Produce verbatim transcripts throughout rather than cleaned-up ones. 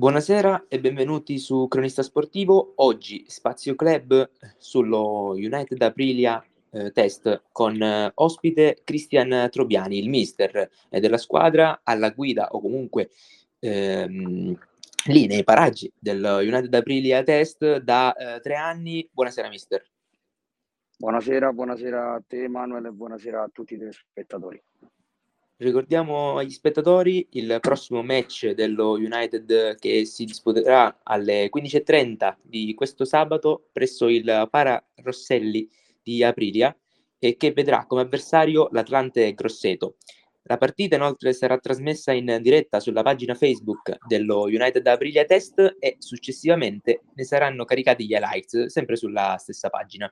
Buonasera e benvenuti su Cronista Sportivo. Oggi Spazio Club sullo United Aprilia eh, test con eh, ospite Cristian Trobiani, il mister eh, della squadra, alla guida o comunque ehm, lì nei paraggi del United Aprilia test da eh, tre anni. Buonasera mister. Buonasera, buonasera a te Manuel e buonasera a tutti i telespettatori. Ricordiamo agli spettatori il prossimo match dello United che si disputerà alle quindici e trenta di questo sabato presso il Para Rosselli di Aprilia e che vedrà come avversario l'Atlante Grosseto. La partita inoltre sarà trasmessa in diretta sulla pagina Facebook dello United Aprilia Test e successivamente ne saranno caricati gli highlights sempre sulla stessa pagina.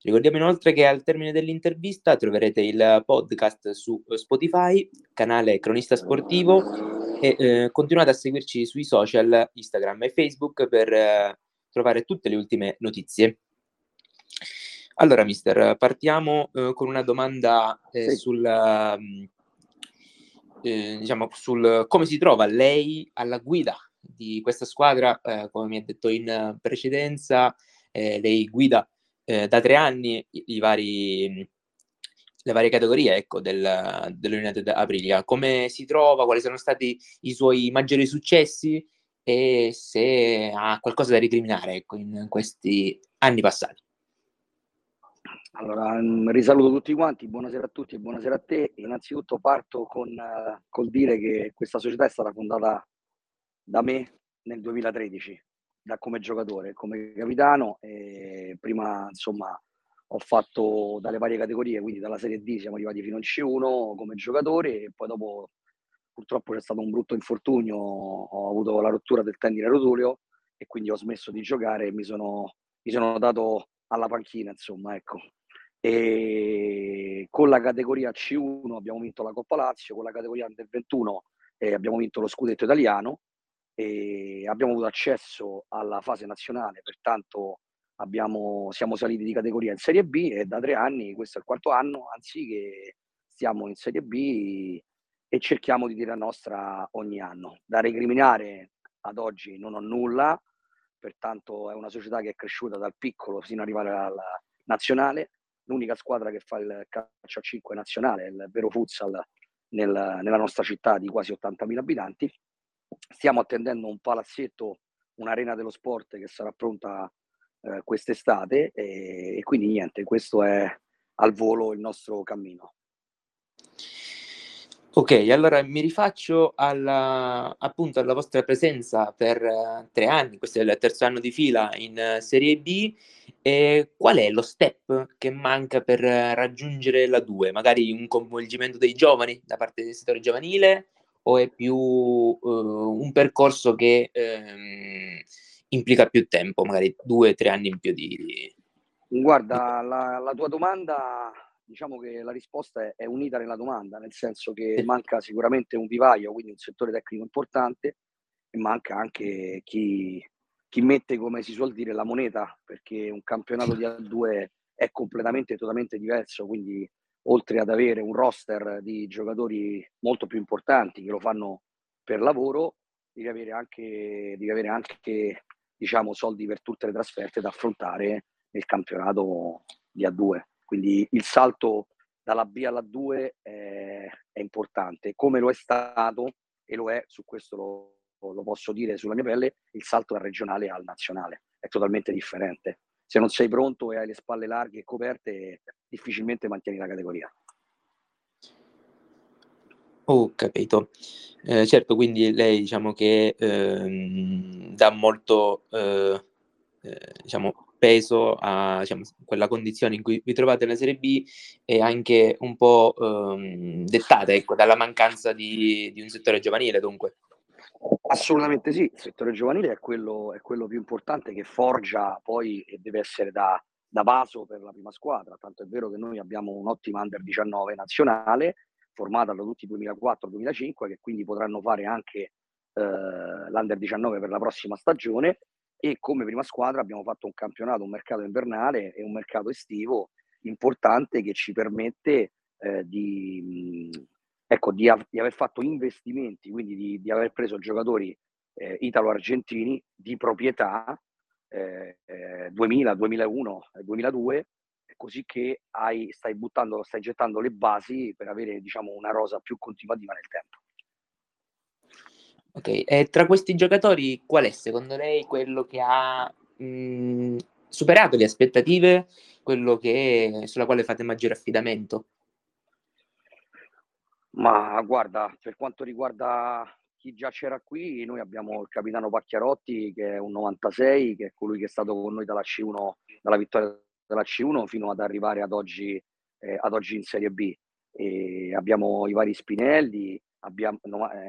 Ricordiamo inoltre che al termine dell'intervista troverete il podcast su Spotify, canale Cronista Sportivo e eh, continuate a seguirci sui social, Instagram e Facebook per eh, trovare tutte le ultime notizie. Allora mister, partiamo eh, con una domanda eh, sì. sulla, eh, diciamo, sul come si trova lei alla guida di questa squadra. Eh, come mi ha detto in precedenza, eh, lei guida da tre anni i, i vari, le varie categorie ecco, del, dell'United Aprilia. Come si trova? Quali sono stati i suoi maggiori successi? E se ha qualcosa da recriminare ecco, in questi anni passati? Allora, risaluto tutti quanti, buonasera a tutti e buonasera a te. Innanzitutto parto con uh, col dire che questa società è stata fondata da me nel duemilatredici. Da come giocatore, come capitano, e prima insomma ho fatto dalle varie categorie, quindi dalla Serie D siamo arrivati fino al C uno come giocatore e poi dopo purtroppo c'è stato un brutto infortunio, ho avuto la rottura del tendine rotuleo e quindi ho smesso di giocare e mi sono, mi sono dato alla panchina insomma ecco. E con la categoria C uno abbiamo vinto la Coppa Lazio, con la categoria Under ventuno eh, abbiamo vinto lo scudetto italiano e abbiamo avuto accesso alla fase nazionale, pertanto abbiamo, siamo saliti di categoria in Serie B e da tre anni, questo è il quarto anno, anziché stiamo in Serie B e cerchiamo di dire la nostra ogni anno. Da recriminare ad oggi non ho nulla, pertanto è una società che è cresciuta dal piccolo fino ad arrivare alla nazionale, l'unica squadra che fa il calcio a cinque nazionale, il vero futsal nel, nella nostra città di quasi ottantamila abitanti. Stiamo attendendo un palazzetto, un'arena dello sport che sarà pronta eh, quest'estate e, e quindi niente, questo è al volo il nostro cammino. Ok, allora mi rifaccio alla, appunto alla vostra presenza per uh, tre anni, questo è il terzo anno di fila in uh, Serie B. E qual è lo step che manca per uh, raggiungere la due? Magari un coinvolgimento dei giovani da parte del settore giovanile? O è più uh, un percorso che um, implica più tempo, magari due o tre anni in più di... Guarda, la, la tua domanda, diciamo che la risposta è, è unita nella domanda, nel senso che manca sicuramente un vivaio, quindi un settore tecnico importante, e manca anche chi, chi mette, come si suol dire, la moneta, perché un campionato di A due è completamente e totalmente diverso, quindi... oltre ad avere un roster di giocatori molto più importanti che lo fanno per lavoro, devi avere anche, devi avere anche diciamo, soldi per tutte le trasferte da affrontare nel campionato di A due. Quindi il salto dalla B alla A due è, è importante, come lo è stato, e lo è, su questo lo, lo posso dire sulla mia pelle, il salto dal regionale al nazionale. È totalmente differente. Se non sei pronto e hai le spalle larghe e coperte, difficilmente mantieni la categoria. Ho capito. Eh, certo, quindi lei diciamo che ehm, dà molto eh, eh, diciamo, peso a diciamo, quella condizione in cui vi trovate nella Serie B e anche un po' ehm, dettata ecco, dalla mancanza di, di un settore giovanile dunque. Assolutamente sì, il settore giovanile è quello, è quello più importante che forgia poi e deve essere da, da vaso per la prima squadra, tanto è vero che noi abbiamo un'ottima Under diciannove nazionale formata da tutti duemilaquattro duemilacinque che quindi potranno fare anche eh, l'Under diciannove per la prossima stagione e come prima squadra abbiamo fatto un campionato, un mercato invernale e un mercato estivo importante che ci permette eh, di... Mh, Ecco, di, av- di aver fatto investimenti, quindi di, di aver preso giocatori eh, italo-argentini di proprietà eh, eh, duemila, duemilauno, duemiladue, così che hai, stai buttando, stai gettando le basi per avere, diciamo, una rosa più continuativa nel tempo. Ok, e tra questi giocatori qual è secondo lei quello che ha mh, superato le aspettative, quello che, sulla quale fate maggiore affidamento? Ma guarda, per quanto riguarda chi già c'era qui, noi abbiamo il capitano Pacchiarotti, che è un novantasei, che è colui che è stato con noi dalla C uno, dalla vittoria dalla C uno fino ad arrivare ad oggi, eh, ad oggi in Serie B. E abbiamo i vari Spinelli, abbiamo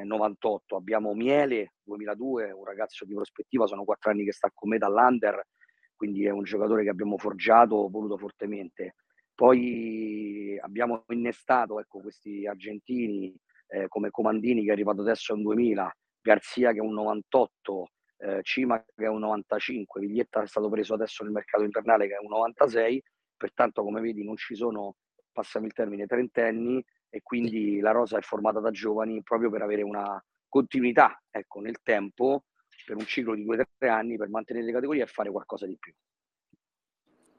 novantotto, abbiamo Miele duemiladue, un ragazzo di prospettiva, sono quattro anni che sta con me dall'Under, quindi è un giocatore che abbiamo forgiato, voluto fortemente. Poi abbiamo innestato, ecco, questi argentini eh, come Comandini, che è arrivato adesso a un duemila, Garzia che è un novantotto, eh, Cima che è un novantacinque, Viglietta è stato preso adesso nel mercato invernale che è un novantasei, pertanto come vedi non ci sono, passami il termine, trentenni, e quindi la rosa è formata da giovani proprio per avere una continuità, ecco, nel tempo, per un ciclo di due o tre anni, per mantenere le categorie e fare qualcosa di più.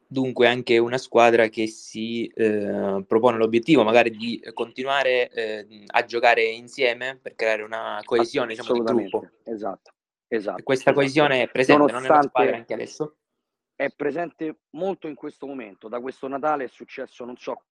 Dunque anche una squadra che si eh, propone l'obiettivo magari di continuare eh, a giocare insieme per creare una coesione, diciamo, del gruppo. Esatto, esatto. E questa esatto. coesione è presente, nonostante, non è una squadra anche adesso? È presente molto in questo momento. Da questo Natale è successo, non so,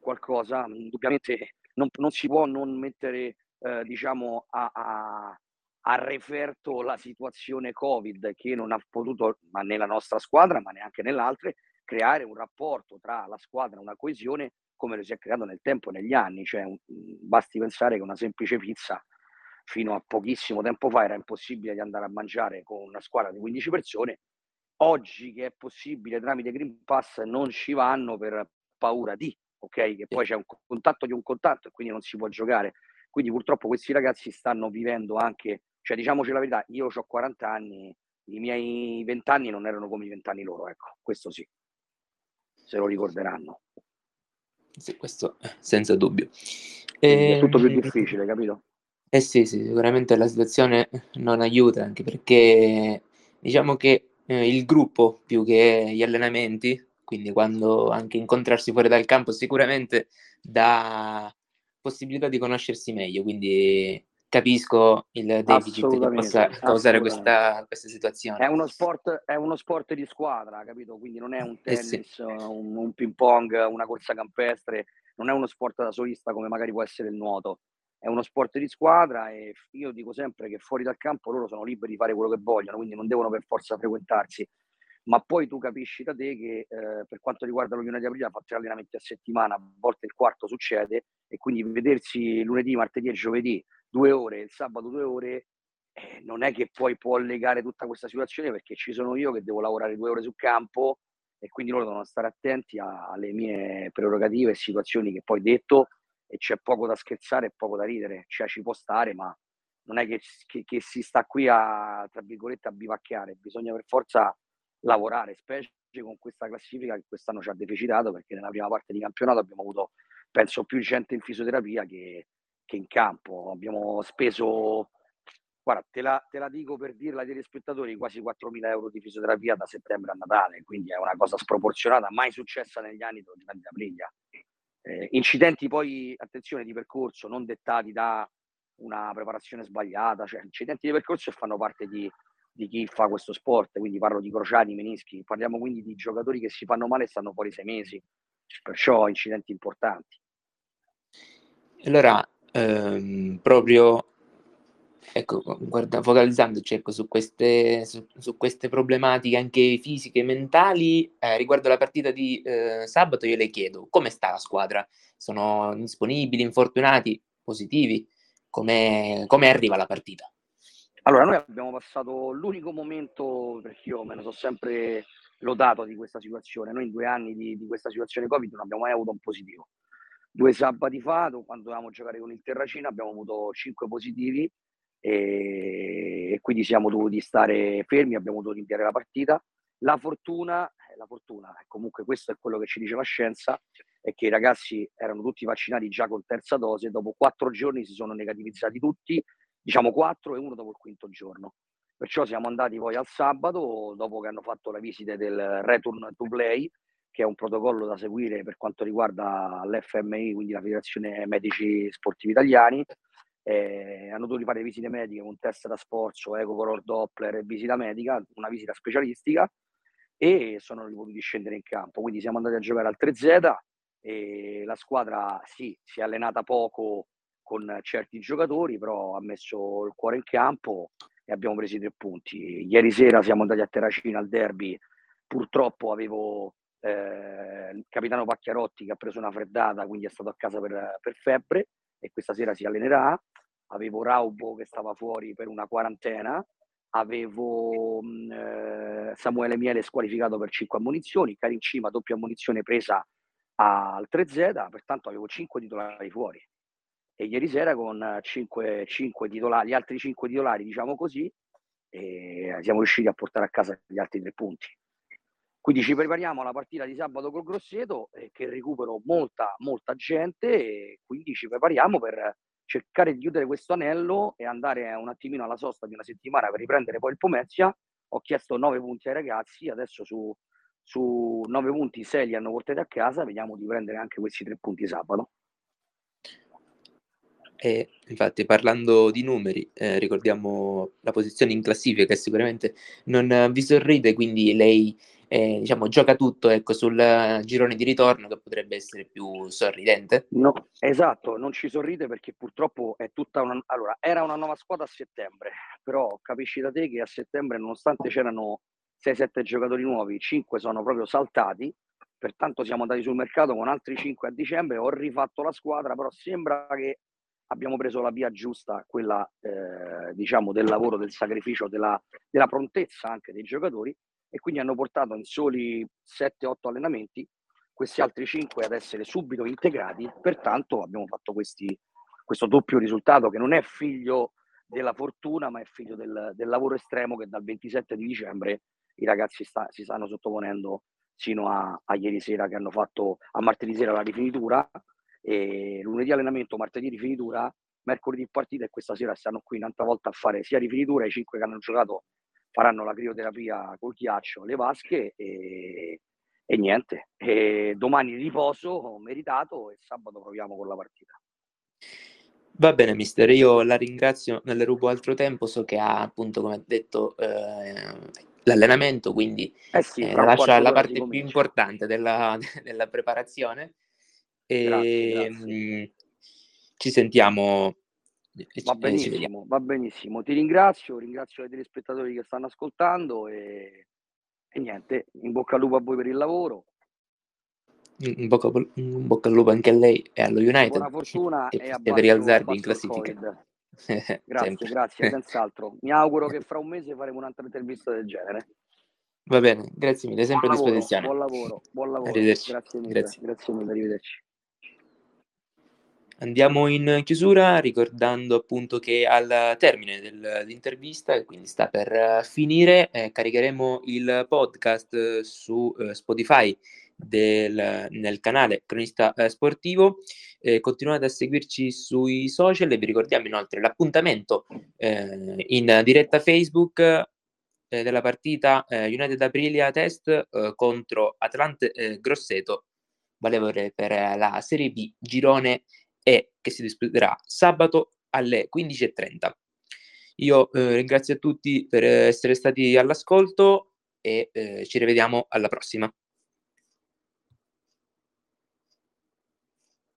qualcosa, indubbiamente non, non si può non mettere, eh, diciamo, a, a, a referto la situazione Covid, che non ha potuto, ma nella nostra squadra, ma neanche nelle altre, creare un rapporto tra la squadra, una coesione, come lo si è creato nel tempo, negli anni. Cioè, un, basti pensare che una semplice pizza fino a pochissimo tempo fa era impossibile di andare a mangiare con una squadra di quindici persone. Oggi che è possibile tramite Green Pass non ci vanno per paura di... ok, che poi c'è un contatto di un contatto e quindi non si può giocare. Quindi purtroppo questi ragazzi stanno vivendo anche, cioè, diciamoci la verità, io ho quaranta anni, i miei vent'anni non erano come i vent'anni loro, ecco, questo sì, se lo ricorderanno. Sì, questo senza dubbio. E... è tutto più difficile, capito? Eh sì, sì, sicuramente la situazione non aiuta, anche perché diciamo che eh, il gruppo più che gli allenamenti, quindi quando anche incontrarsi fuori dal campo sicuramente dà possibilità di conoscersi meglio, quindi capisco il deficit che possa causare questa, questa situazione. È uno sport, è uno sport di squadra, capito? Quindi non è un tennis, eh sì. un, un ping pong, una corsa campestre, non è uno sport da solista come magari può essere il nuoto, è uno sport di squadra, e io dico sempre che fuori dal campo loro sono liberi di fare quello che vogliono, quindi non devono per forza frequentarsi. Ma poi tu capisci da te che eh, per quanto riguarda lo United Aprilia fa tre allenamenti a settimana, a volte il quarto succede, e quindi vedersi lunedì, martedì e giovedì due ore, il sabato due ore, eh, non è che poi può legare tutta questa situazione, perché ci sono io che devo lavorare due ore sul campo, e quindi loro devono stare attenti a, alle mie prerogative e situazioni che poi detto, e c'è poco da scherzare e poco da ridere, cioè ci può stare, ma non è che, che, che si sta qui a, tra virgolette, a bivacchiare, bisogna per forza lavorare, specie con questa classifica che quest'anno ci ha deficitato, perché nella prima parte di campionato abbiamo avuto, penso, più gente in fisioterapia che, che in campo. Abbiamo speso, guarda, te la, te la dico per dirla ai telespettatori, quasi quattromila euro di fisioterapia da settembre a Natale, quindi è una cosa sproporzionata, mai successa negli anni della United Aprilia. Eh, incidenti poi, attenzione, di percorso, non dettati da una preparazione sbagliata, cioè incidenti di percorso che fanno parte di di chi fa questo sport, quindi parlo di crociati, menischi, parliamo quindi di giocatori che si fanno male e stanno fuori sei mesi, perciò incidenti importanti. Allora, ehm, proprio, ecco, guarda, focalizzandoci, ecco, su queste, su, su queste problematiche anche fisiche e mentali, eh, riguardo alla partita di eh, sabato, io le chiedo, come sta la squadra? Sono disponibili, infortunati, positivi? Come arriva la partita? Allora, noi abbiamo passato l'unico momento, perché io me ne sono sempre lodato di questa situazione, noi in due anni di, di questa situazione Covid non abbiamo mai avuto un positivo. Due sabati fa, quando dovevamo giocare con il Terracino, abbiamo avuto cinque positivi e, e quindi siamo dovuti stare fermi, abbiamo dovuto rinviare la partita. La fortuna, la fortuna, comunque questo è quello che ci dice la scienza, è che i ragazzi erano tutti vaccinati già con terza dose, dopo quattro giorni si sono negativizzati tutti, diciamo quattro e uno dopo il quinto giorno. Perciò siamo andati poi al sabato, dopo che hanno fatto la visita del Return to Play, che è un protocollo da seguire per quanto riguarda l'F M I, quindi la Federazione Medici Sportivi Italiani. Eh, hanno dovuto fare visite mediche con test da sforzo, eco, color Doppler e visita medica, una visita specialistica, e sono potuti scendere in campo. Quindi siamo andati a giocare al tre Z e la squadra sì, si è allenata poco con certi giocatori, però ha messo il cuore in campo e abbiamo preso i tre punti. Ieri sera siamo andati a Terracino al derby, purtroppo avevo Eh, il capitano Pacchiarotti che ha preso una freddata, quindi è stato a casa per, per febbre e questa sera si allenerà. Avevo Raubo che stava fuori per una quarantena, avevo eh, Samuele Miele squalificato per cinque ammonizioni, cari in Cima doppia ammonizione presa al tre Z, pertanto avevo cinque titolari fuori. E ieri sera con cinque, cinque titolari, gli altri cinque titolari, diciamo così, eh, siamo riusciti a portare a casa gli altri tre punti. Quindi ci prepariamo alla partita di sabato col Grosseto, eh, che recupero molta, molta gente, e quindi ci prepariamo per cercare di chiudere questo anello e andare un attimino alla sosta di una settimana per riprendere poi il Pomezia. Ho chiesto nove punti ai ragazzi, adesso su, su nove punti sei li hanno portati a casa, vediamo di prendere anche questi tre punti sabato. E infatti, parlando di numeri, eh, ricordiamo la posizione in classifica che sicuramente non vi sorride, quindi lei eh, diciamo gioca tutto, ecco, sul girone di ritorno che potrebbe essere più sorridente. No, esatto, non ci sorride perché purtroppo è tutta una... Allora, era una nuova squadra a settembre, però capisci da te che a settembre, nonostante c'erano sei sette giocatori nuovi, cinque sono proprio saltati. Pertanto siamo andati sul mercato con altri cinque a dicembre, ho rifatto la squadra, però sembra che abbiamo preso la via giusta, quella eh, diciamo del lavoro, del sacrificio, della, della prontezza anche dei giocatori, e quindi hanno portato in soli sette otto allenamenti questi altri cinque ad essere subito integrati. Pertanto abbiamo fatto questi, questo doppio risultato che non è figlio della fortuna, ma è figlio del, del lavoro estremo che dal ventisette di dicembre i ragazzi sta, si stanno sottoponendo sino a, a ieri sera, che hanno fatto a martedì sera la rifinitura. E lunedì allenamento, martedì rifinitura, mercoledì partita, e questa sera stanno qui un'altra volta a fare sia rifinitura, i cinque che hanno giocato faranno la crioterapia col ghiaccio, le vasche e, e niente, e domani riposo meritato e sabato proviamo con la partita. Va bene, mister, io la ringrazio, non le rubo altro tempo, so che ha appunto, come ha detto, eh... l'allenamento, quindi eh sì, eh, lascia la parte più importante della, della preparazione. E grazie, grazie. Ci sentiamo, va benissimo, va benissimo. Ti ringrazio, ringrazio i telespettatori che stanno ascoltando e, e niente, in bocca al lupo a voi per il lavoro, in bocca, in bocca al lupo anche a lei e allo United, buona fortuna e, e per rialzarvi in classifica. Grazie, grazie, senz'altro. Mi auguro che fra un mese faremo un'altra intervista del genere. Va bene, grazie mille, sempre a disposizione. Buon lavoro, buon lavoro. Arrivederci. Grazie mille, grazie. Grazie mille, arrivederci. Andiamo in chiusura ricordando appunto che al termine dell'intervista, quindi sta per finire, eh, caricheremo il podcast su eh, Spotify del, nel canale Cronista eh, Sportivo. Eh, continuate a seguirci sui social e vi ricordiamo inoltre l'appuntamento eh, in diretta Facebook eh, della partita eh, United Aprilia Test eh, contro Atlante eh, Grosseto, valevole per la Serie B Girone E, che si disputerà sabato alle quindici e trenta. Io eh, ringrazio a tutti per essere stati all'ascolto e eh, ci rivediamo alla prossima.